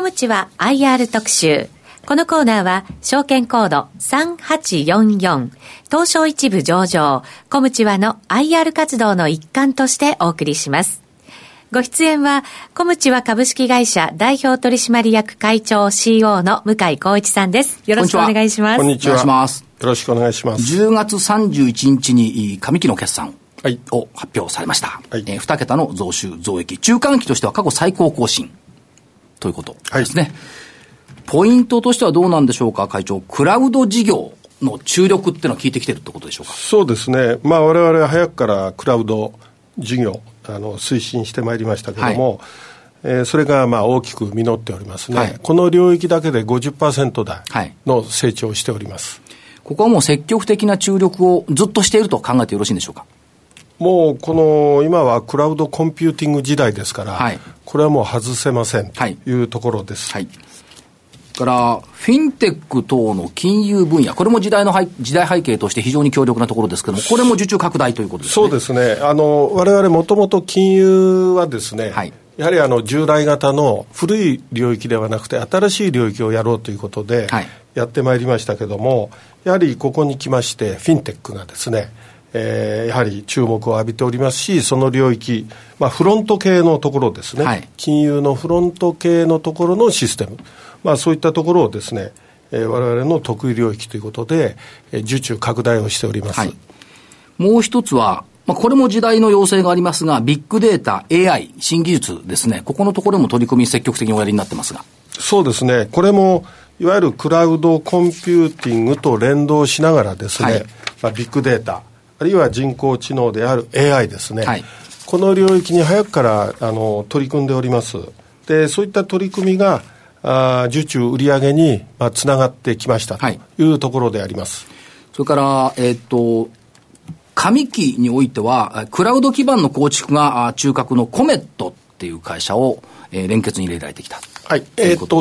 小口は IR 特集。このコーナーは証券コード3844東証一部上場小口はの IR 活動の一環としてお送りします。ご出演は小口は株式会社代表取締役会長 CEO の向井康一さんです。よろしくお願いします。こんにちは。よろしくお願いします。10月31日に上期の決算を発表されました。2桁の増収増益、中間期としては過去最高更新ということですね。ポイントとしてはどうなんでしょうか、会長。クラウド事業の注力っていうのは聞いてきてるってことでしょうか。そうですね、まあ、我々は早くからクラウド事業推進してまいりましたけども、はい、それがまあ大きく実っておりますね、はい、この領域だけで 50% 台の成長をしております、はい、ここはもう積極的な注力をずっとしていると考えてよろしいんでしょうか。もうこの今はクラウドコンピューティング時代ですから、はい、これはもう外せませんというところです、はいはい。からフィンテック等の金融分野、これも時代背景として非常に強力なところですけども、これも受注拡大ということですね。そうですね、我々もともと金融はですね、はい、やはり従来型の古い領域ではなくて新しい領域をやろうということでやってまいりましたけども、はい、やはりここに来ましてフィンテックがですね、やはり注目を浴びておりますし、その領域、まあ、フロント系のところですね、はい、金融のフロント系のところのシステム、まあ、そういったところをですね、我々の得意領域ということで、受注拡大をしております、はい、もう一つは、まあ、これも時代の要請がありますがビッグデータ AI 新技術ですね、ここのところも取り組み積極的におやりになってますが。そうですね、これもいわゆるクラウドコンピューティングと連動しながらですね、はい、まあ、ビッグデータあるいは人工知能である AI ですね、はい、この領域に早くから取り組んでおります。でそういった取り組みが受注売上に、まあ、つながってきましたというところであります、はい。それから、上期においてはクラウド基盤の構築が中核のコメットっていう会社を、連結に入れられてきた、はい、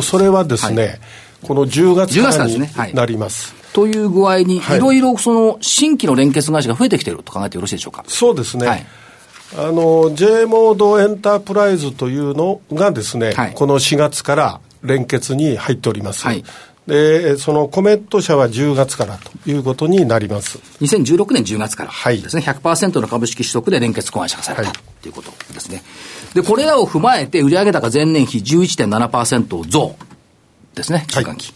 それはですね、はい、この10月からになります、はい、という具合にいろいろその新規の連結会社が増えてきていると考えてよろしいでしょうか。そうですね、はい、J モードエンタープライズというのがですね、はい、この4月から連結に入っております、はい、でそのコメット社は10月からということになります。2016年10月からですね、はい、100% の株式取得で連結子会社化された、はい、ということですね。でこれらを踏まえて売上高前年比 11.7% 増ですね、中間期、は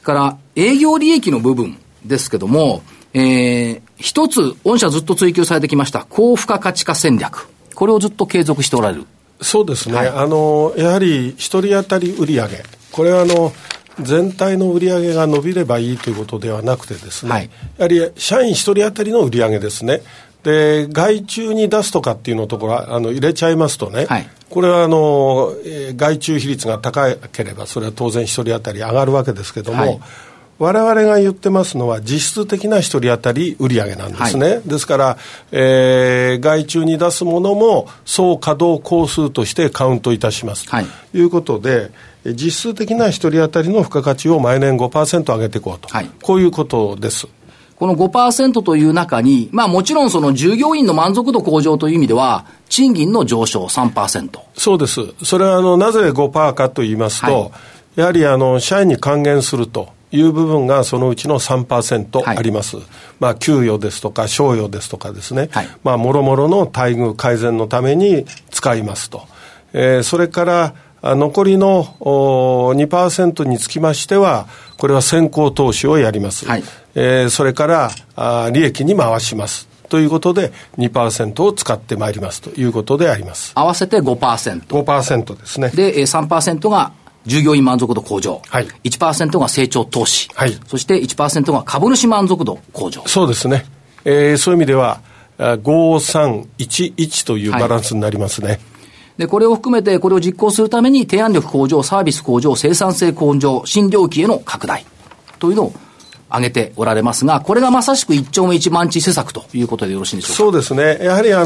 い、から営業利益の部分ですけども、一つ御社ずっと追求されてきました高付加価値化戦略、これをずっと継続しておられる。そうですね、はい、やはり一人当たり売上、これは全体の売上が伸びればいいということではなくてですね、はい、やはり社員一人当たりの売上ですね。で外注に出すとかっていうのところ入れちゃいますとね、はい、これは外注比率が高ければそれは当然一人当たり上がるわけですけども、はい、我々が言ってますのは実質的な一人当たり売上なんですね、はい、ですから、外注に出すものも総稼働工数としてカウントいたしますということで、はい、実質的な一人当たりの付加価値を毎年 5% 上げていこうと、はい、こういうことです。この 5% という中に、まあ、もちろんその従業員の満足度向上という意味では賃金の上昇 3%。 そうです。それはなぜ 5% かと言いますと、はい、やはり社員に還元するという部分がそのうちの 3% あります、はい、まあ、給与ですとか賞与ですとかですね、はい、まあ、もろもろの待遇改善のために使いますと、それから残りの 2% につきましてはこれは先行投資をやります、はい、それから利益に回しますということで 2% を使ってまいりますということであります。合わせて 5%。 5% ですね。で 3% が従業員満足度向上、はい、1% が成長投資、はい、そして 1% が株主満足度向上。そうですね、そういう意味では 5,3,1,1 というバランスになりますね、はい、でこれを含めてこれを実行するために提案力向上、サービス向上、生産性向上、新領域への拡大というのを挙げておられますが、これがまさしく一丁目一番地施策ということでよろしいでしょうか。そうですね、やはり付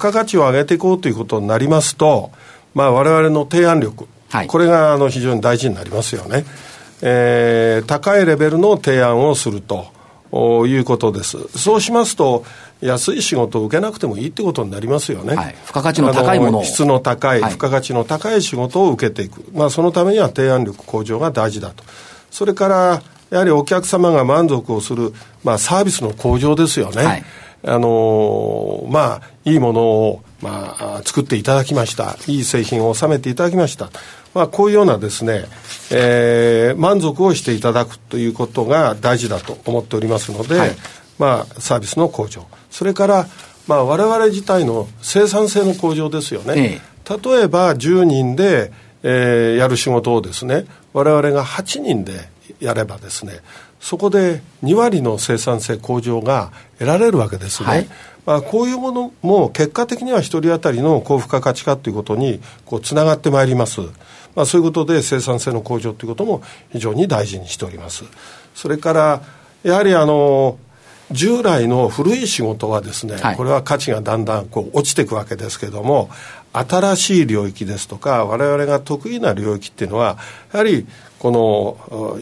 加価値を上げていこうということになりますと、まあ、我々の提案力、はい、これが非常に大事になりますよね、高いレベルの提案をするということです。そうしますと安い仕事を受けなくてもいいってことになりますよね、はい、付加価値の高いものを質の高い、はい、付加価値の高い仕事を受けていく、そのためには提案力向上が大事だと。それからやはりお客様が満足をする、サービスの向上ですよね、はい、いいものを、作っていただきました、いい製品を収めていただきました、こういうようなですね、満足をしていただくということが大事だと思っておりますので、はい、サービスの向上、それから、我々自体の生産性の向上ですよね、例えば10人で、やる仕事をですね、我々が8人でやればですね、そこで2割の生産性向上が得られるわけですね、はい、こういうものも結果的には1人当たりの高付加価値化ということにつながってまいります、そういうことで生産性の向上ということも非常に大事にしております。それからやはり従来の古い仕事はですね、はい、これは価値がだんだん落ちていくわけですけれども、新しい領域ですとか我々が得意な領域っていうのはやはりこの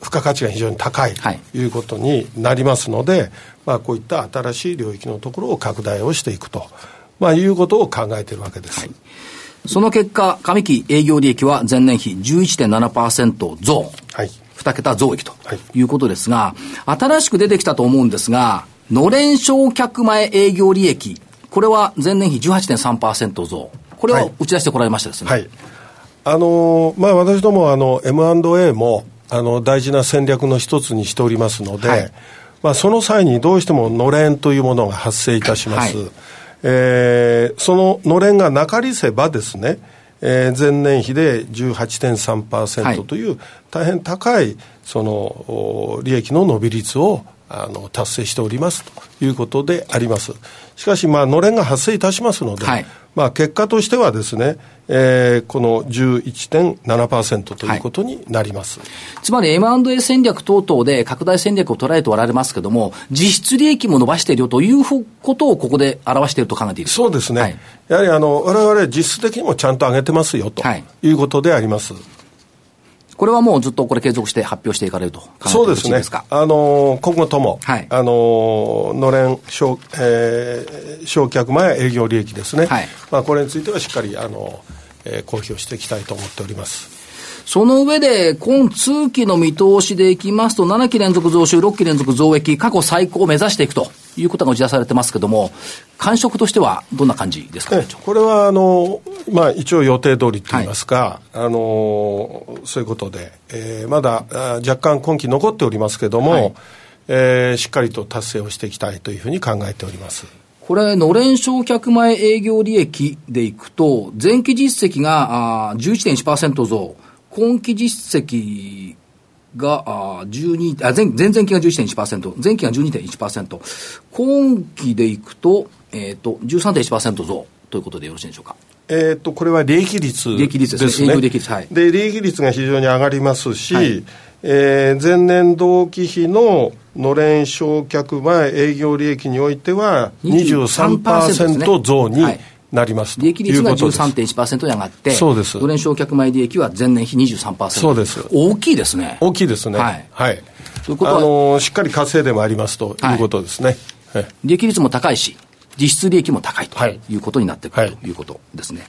付加価値が非常に高いということになりますので、はい、こういった新しい領域のところを拡大をしていくと、いうことを考えているわけです、はい、その結果上期営業利益は前年比 11.7% 増、はい、2桁増益ということですが、はい、新しく出てきたと思うんですがのれん償却前営業利益、これは前年比 18.3% 増、これを打ち出してこられましたですね、はいはい、私どもM&A も大事な戦略の一つにしておりますので、はい、その際にどうしてものれんというものが発生いたします、はい、そののれんがなかりせばですね、前年比で 18.3%、はい、という大変高いその利益の伸び率を達成しておりますということであります。しかしのれんが発生いたしますので、はい、結果としてはですね、この 11.7% ということになります、はい、つまり M&A 戦略等々で拡大戦略を捉えておられますけども、実質利益も伸ばしているよということをここで表していると考えていいですか。そうですね、はい、やはり我々実質的にもちゃんと上げてますよということであります、はい、これはもうずっとこれ継続して発表していかれると考えてよろしいですか。そうですね、今後とも、はい、のれん償却前営業利益ですね、はい、これについてはしっかり公表していきたいと思っております。その上で今通期の見通しでいきますと、7期連続増収、6期連続増益、過去最高を目指していくということが打ち出されてますけども、感触としてはどんな感じですかね。これは一応予定通りといいますか、はい、そういうことで、まだ若干今期残っておりますけども、はい、しっかりと達成をしていきたいというふうに考えております。これのれん償却前営業利益でいくと前期実績が 11.1% 増、今期実績が前々期が 11.1%、前期が 12.1%、 今期でいくと、13.1% 増ということでよろしいでしょうか。これは利益率ですね。利益率ですね。営業利益率、はい、で利益率が非常に上がりますし、はい、前年同期比ののれん償却前営業利益においては 23% 増に、はい、なりますということです。利益率が 13.1% に上がって、そうです、のれん償却前利益は前年比 23%、 そうです、大きいですね。大きいですね、はい、はい、ということはしっかり稼いでまいりますということですね、はいはい、利益率も高いし実質利益も高いということになってくる、はい、ということですね、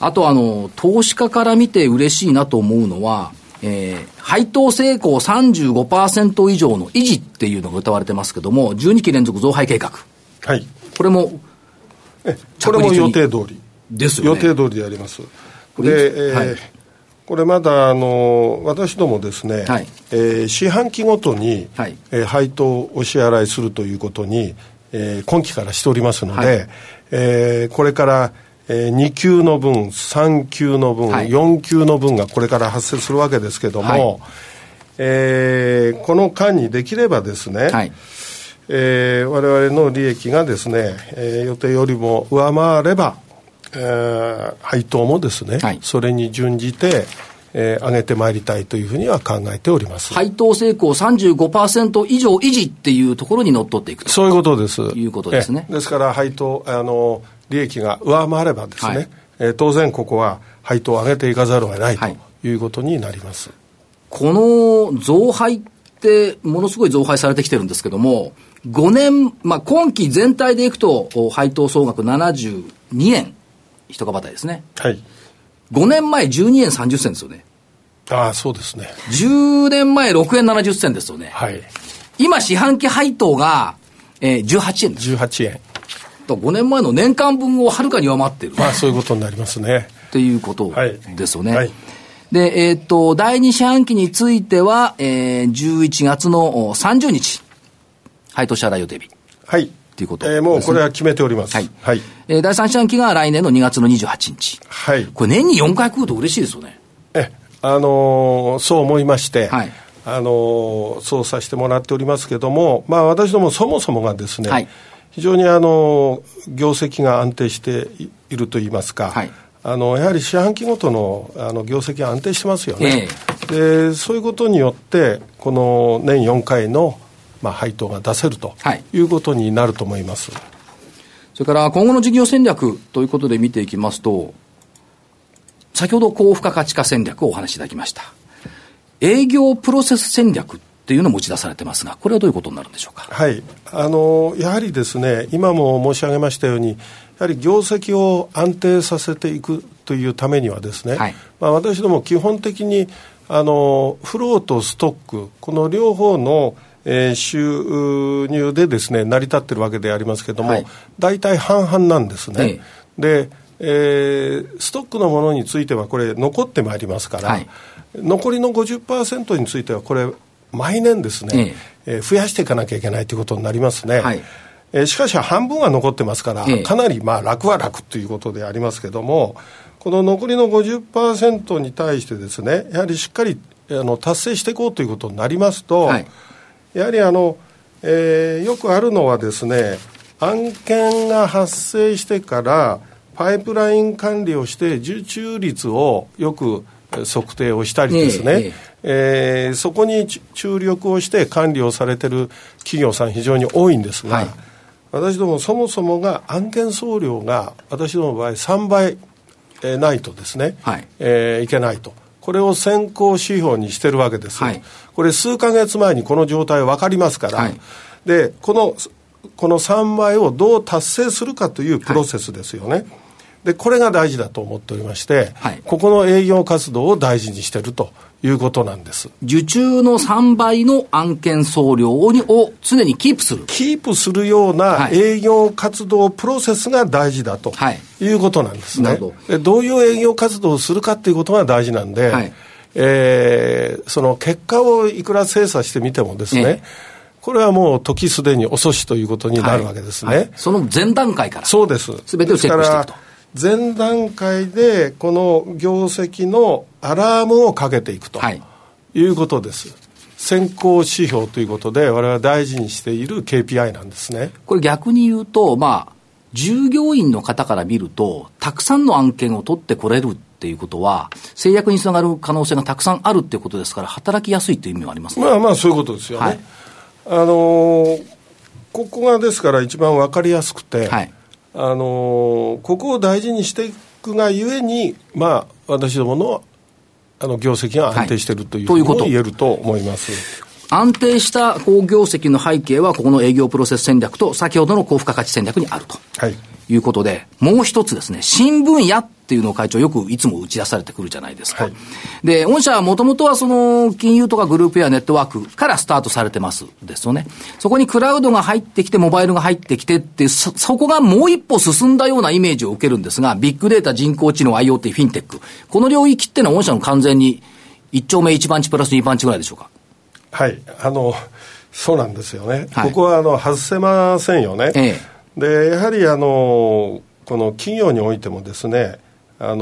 はい、あと投資家から見て嬉しいなと思うのは、配当成功 35% 以上の維持っていうのが謳われてますけども、12期連続増配計画、はい、これもこれも予定通りですよね。予定通りであります。これで、はい、これまだ私どもですね、はい、四半期ごとに、はい、配当をお支払いするということに、今期からしておりますので、はい、これから、2級の分、3級の分、はい、4級の分がこれから発生するわけですけども、はい、この間にできればですね、はい、我々の利益がですね、予定よりも上回れば、配当もですね、はい、それに準じて、上げてまいりたいというふうには考えております。配当成功 35% 以上維持っていうところにのっとっていくと、そういうことです。いうことですね、ですから配当利益が上回ればですね、はい、当然ここは配当を上げていかざるを得ないということになります、はい、この増配ってものすごい増配されてきてるんですけども、5年、まあ、今期全体でいくと配当総額72円一株当たりですね、はい、5年前12円30銭ですよね。ああ、そうですね。10年前6円70銭ですよね、はい、今四半期配当が、18円です。18円と5年前の年間分をはるかに上回っている、まあ、そういうことになりますねということですよね、はいはい。で、第2四半期については、11月の30日配当支払い予定日、はい、ということですね。もうこれは決めております、はいはい。第3四半期が来年の2月の28日、はい、これ年に4回来ると嬉しいですよね。そう思いまして、はい、そうさせてもらっておりますけども、まあ、私どもそもそもがですね、はい、非常に業績が安定しているといいますか、はい、やはり四半期ごとの、業績が安定してますよね、でそういうことによってこの年4回の、まあ、配当が出せるということになると思います、はい。それから今後の事業戦略ということで見ていきますと、先ほど高付加価値化戦略をお話しいただきました。営業プロセス戦略っていうのを持ち出されてますが、これはどういうことになるんでしょうか。はい、やはりですね、今も申し上げましたように、やはり業績を安定させていくというためにはですね、はい、まあ、私ども基本的にフローとストック、この両方の収入でですね成り立っているわけでありますけれども、はい、大体半々なんですね、でストックのものについてはこれ残ってまいりますから、はい、残りの 50% についてはこれ毎年ですね、増やしていかなきゃいけないということになりますね、はい。しかし半分は残ってますから、かなりまあ楽は楽ということでありますけども、この残りの 50% に対してですね、やはりしっかり達成していこうということになりますと、はい、やはりよくあるのはですね、案件が発生してからパイプライン管理をして受注率をよく測定をしたりですね、そこに注力をして管理をされている企業さん非常に多いんですが、はい、私どもそもそもが案件総量が私どもの場合3倍、ないとですね、はい、いけないと、これを先行指標にしているわけです、はい、これ数ヶ月前にこの状態分かりますから、はい、でこの3倍をどう達成するかというプロセスですよね、はい、でこれが大事だと思っておりまして、はい、ここの営業活動を大事にしているということなんです。受注の3倍の案件総量を常にキープするような営業活動プロセスが大事だということなんですね、はいはい、どういう営業活動をするかということが大事なんで、はい、その結果をいくら精査してみてもですね、これはもう時すでに遅しということになるわけですね、はいはい、その前段階からそうです全てをチェックしていくと、前段階でこの業績のアラームをかけていくということです、はい、先行指標ということで我々大事にしている KPI なんですね。これ逆に言うと、まあ、従業員の方から見るとたくさんの案件を取ってこれるということは制約につながる可能性がたくさんあるということですから、働きやすいという意味はありますね。まあまあそういうことですよね、はい、ここがですから一番分かりやすくて、はい、ここを大事にしていくがゆえに、まあ、私どもの、業績が安定しているということを言えると思います、はい、安定した好業績の背景はここの営業プロセス戦略と先ほどの高付加価値戦略にあると、はい、いうことで、もう一つですね、新分野っていうのを会長よくいつも打ち出されてくるじゃないですか、はい、で御社はもともとはその金融とかグループやネットワークからスタートされてますですよね。そこにクラウドが入ってきてモバイルが入ってきてってそこがもう一歩進んだようなイメージを受けるんですが、ビッグデータ、人工知能、 IoT、 フィンテック、この領域っていうのは御社の完全に一丁目一番地プラス二番地ぐらいでしょうか。はい、そうなんですよね、はい、ここは外せませんよね、でやはりこの企業においてもですね、こ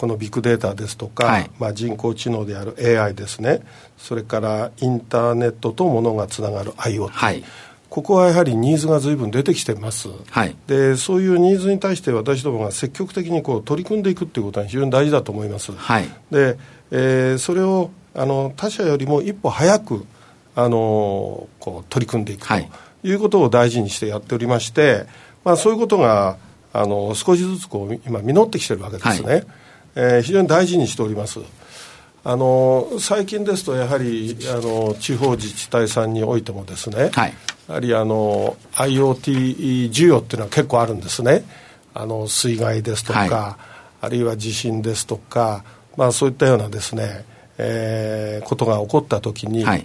のビッグデータですとか、はい、まあ、人工知能である AI ですね、それからインターネットと物がつながる IoT、はい、ここはやはりニーズが随分出てきてます、はい、でそういうニーズに対して私どもが積極的にこう取り組んでいくということは非常に大事だと思います、はい、でそれを他社よりも一歩早くこう取り組んでいくと、はい、いうことを大事にしてやっておりまして、まあ、そういうことが少しずつこう今実ってきてるわけですね、はい、非常に大事にしております。最近ですとやはり地方自治体さんにおいてもですね、はい、やはりIoT 需要っていうのは結構あるんですね。水害ですとか、はい、あるいは地震ですとか、まあ、そういったようなですね、ことが起こったときに、はい、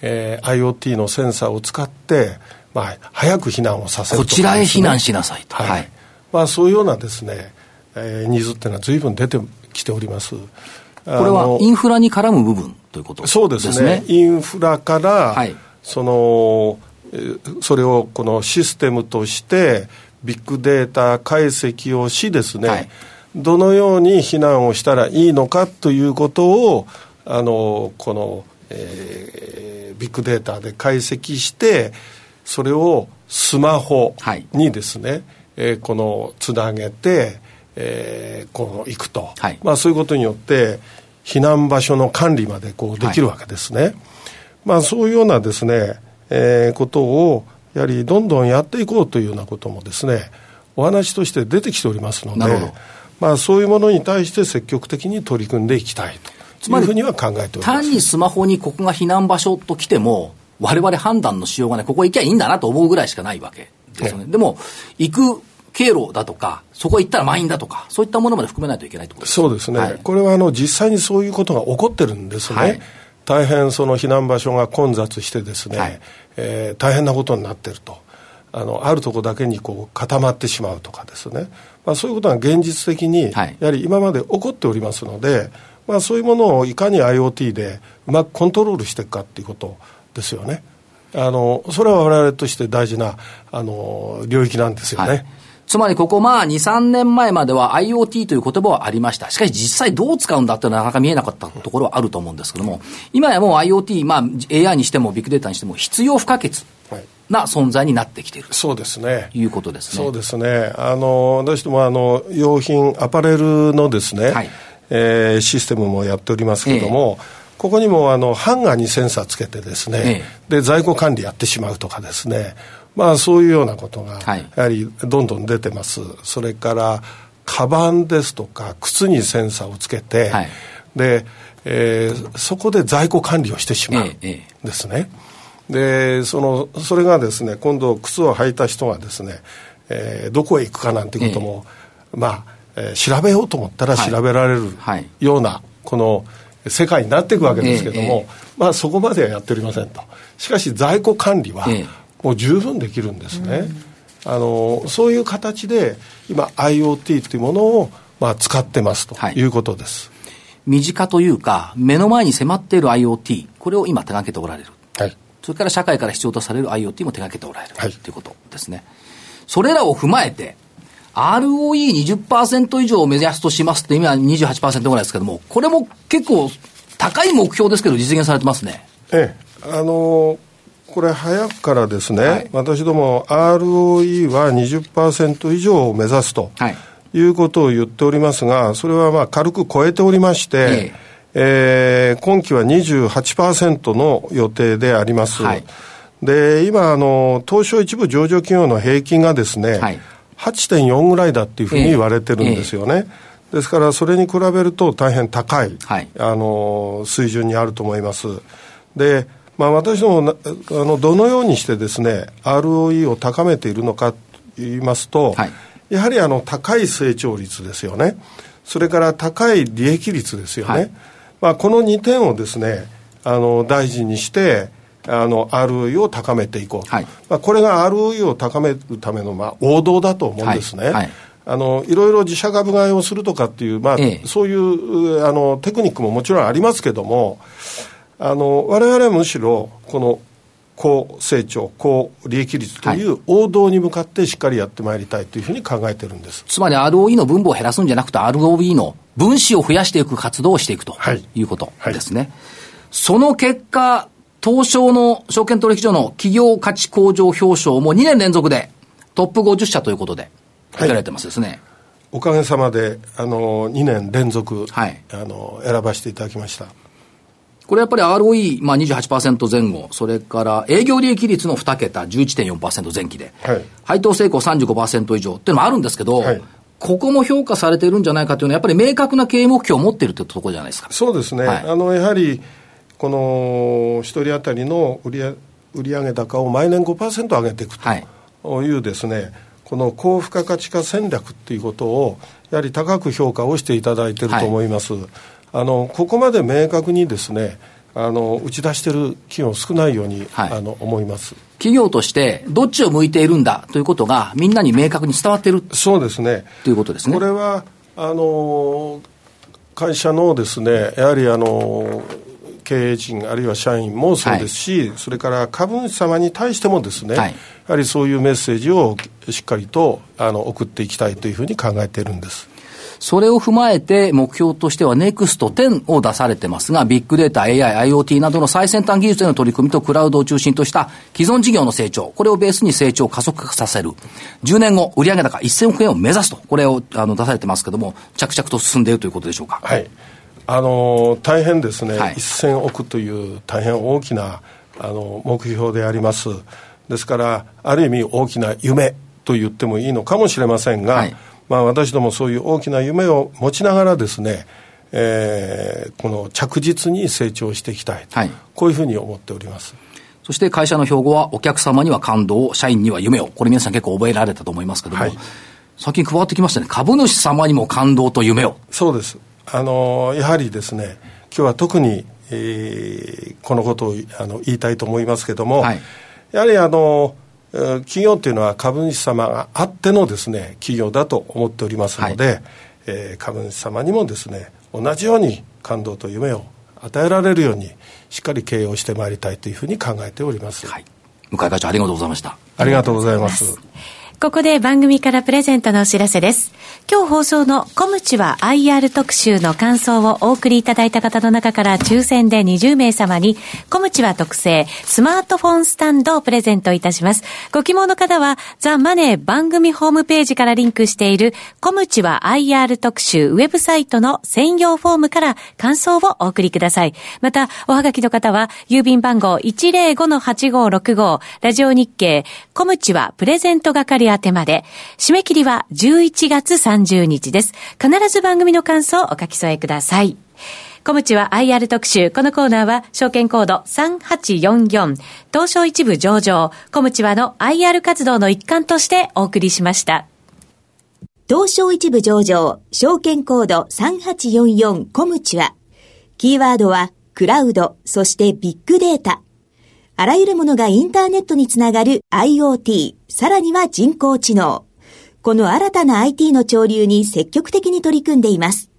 IoT のセンサーを使って、まあ、早く避難をさせるとか、ね、こちらへ避難しなさいと、はいはい、まあ、そういうようなですね、ニーズっていうのは随分出てきております。これはインフラに絡む部分ということですね。そうですね、インフラから、はい、それをこのシステムとしてビッグデータ解析をしですね、はい、どのように避難をしたらいいのかということをこの、ビッグデータで解析してそれをスマホにですね、はい、このつなげてこう行くと、はい、まあ、そういうことによって避難場所の管理までこうできるわけですね、はい、まあ、そういうようなですね、ことをやはりどんどんやっていこうというようなこともですね、お話として出てきておりますので、なるほど、まあ、そういうものに対して積極的に取り組んでいきたいというふうには考えております。つまり単にスマホにここが避難場所と来ても我々判断のしようがない、ここ行きゃいいんだなと思うぐらいしかないわけですよね、はい、でも行く経路だとかそこ行ったら満員だとかそういったものまで含めないといけないということですか。そうですね、はい、これは実際にそういうことが起こってるんですね、はい、大変その避難場所が混雑してですね、はい、大変なことになってると、あるところだけにこう固まってしまうとかですね、まあ、そういうことが現実的にやはり今まで起こっておりますので、はい、まあ、そういうものをいかに IoT でうまくコントロールしていくかということですよね。それは我々として大事な領域なんですよね、はい、つまりここ2、3年前までは IoT という言葉はありました。しかし実際どう使うんだっていうのはなかなか見えなかったところはあると思うんですけども、今やもう IoT、まあ、AI にしてもビッグデータにしても必要不可欠な存在になってきている、はい、そうですね、いうことですね。そうですね、私ども用品アパレルのですね、はい、システムもやっておりますけども、ここにもハンガーにセンサーつけてですね、で在庫管理やってしまうとかですね、まあ、そういうようなことがやはりどんどん出てます、はい、それからカバンですとか靴にセンサーをつけて、はい、でそこで在庫管理をしてしまうんですね、でそれがですね、今度靴を履いた人がですね、どこへ行くかなんてことも、まあ調べようと思ったら調べられるような、はいはい、この世界になっていくわけですけども、まあ、そこまではやっておりませんと。しかし在庫管理は、もう十分できるんですね、うん、そういう形で今 IoT というものをまあ使ってますということです、はい、身近というか目の前に迫っている IoT、 これを今手掛けておられる、はい、それから社会から必要とされる IoT も手掛けておられる、はい、ということですね。それらを踏まえて ROE20% 以上を目指すとしますって、今は 28% ぐらいですけども、これも結構高い目標ですけど実現されてますね。ええ、これ早くからですね、はい、私ども ROE は 20% 以上を目指すということを言っておりますが、それはまあ軽く超えておりまして、今期は 28% の予定であります、はい、で今東証一部上場企業の平均がですね、はい、8.4 ぐらいだっていうふうに言われてるんですよね、ですからそれに比べると大変高い、はい、水準にあると思います。でまあ、私どもどのようにしてですね ROE を高めているのかと言いますと、はい、やはり高い成長率ですよね、それから高い利益率ですよね、はい、まあ、この2点をですね大事にしてROE を高めていこう、はい、まあ、これが ROE を高めるためのまあ王道だと思うんですね、はいはい、いろいろ自社株買いをするとかっていう、まあ、そういうテクニックももちろんありますけども、我々はむしろこの高成長高利益率という王道に向かってしっかりやってまいりたいというふうに考えてるんです、はい、つまり ROE の分母を減らすんじゃなくて ROE の分子を増やしていく活動をしていくということですね、はいはい、その結果東証の証券取引所の企業価値向上表彰も2年連続でトップ50社ということで挙げられてますですね、はい、おかげさまで2年連続、はい、選ばせていただきました。これやっぱり ROE、まあ、28% 前後、それから営業利益率の2桁 11.4% 前期で、はい、配当成功 35% 以上っていうのもあるんですけど、はい、ここも評価されているんじゃないかというのはやっぱり明確な経営目標を持っているというところじゃないですか。そうですね、はい、やはりこの1人当たりの売上高を毎年 5% 上げていくというですね、はい、この高付加価値化戦略ということをやはり高く評価をしていただいていると思います、はい、ここまで明確にですね打ち出している企業少ないように、はい、思います。企業としてどっちを向いているんだということがみんなに明確に伝わっている。そうですね、ということですね。これは会社のですねやはり経営陣あるいは社員もそうですし、はい、それから株主様に対してもですね、はい、やはりそういうメッセージをしっかりと送っていきたいというふうに考えているんです。それを踏まえて目標としてはネクスト10を出されてますが、ビッグデータ、AI、IoT などの最先端技術への取り組みとクラウドを中心とした既存事業の成長、これをベースに成長を加速させる。10年後、売上高1000億円を目指すと、これを出されてますけども、着々と進んでいるということでしょうか。はい、大変ですね、はい、1000億という大変大きな目標であります。ですから、ある意味大きな夢と言ってもいいのかもしれませんが、はい、まあ、私どもそういう大きな夢を持ちながらですね、この着実に成長していきたいと、はい、こういうふうに思っております。そして会社の標語はお客様には感動を、社員には夢を、これ皆さん結構覚えられたと思いますけども、はい、最近加わってきましたね、株主様にも感動と夢を。そうです、やはりですね今日は特に、このことを言いたいと思いますけども、はい、やはり企業というのは株主様があってのですね企業だと思っておりますので、はい、株主様にもですね同じように感動と夢を与えられるようにしっかり経営をしてまいりたいというふうに考えております、はい、向井会長ありがとうございました。ありがとうございます。ここで番組からプレゼントのお知らせです。今日放送のコムチは IR 特集の感想をお送りいただいた方の中から抽選で20名様にコムチは特製スマートフォンスタンドをプレゼントいたします。ご希望の方はザ・マネー番組ホームページからリンクしているコムチは IR 特集ウェブサイトの専用フォームから感想をお送りください。またおはがきの方は郵便番号 105-8565 ラジオ日経コムチはプレゼント係宛てまで。締め切りは11月30日です。必ず番組の感想をお書き添えください。コムチは IR 特集。このコーナーは証券コード3844東証一部上場コムチはの IR 活動の一環としてお送りしました。東証一部上場証券コード3844コムチはキーワードはクラウド、そしてビッグデータ、あらゆるものがインターネットにつながる IoT、 さらには人工知能、この新たな IT の潮流に積極的に取り組んでいます。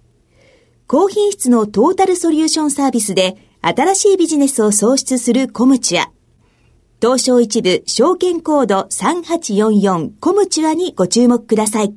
高品質のトータルソリューションサービスで新しいビジネスを創出するコムチュア。東証一部証券コード3844コムチュアにご注目ください。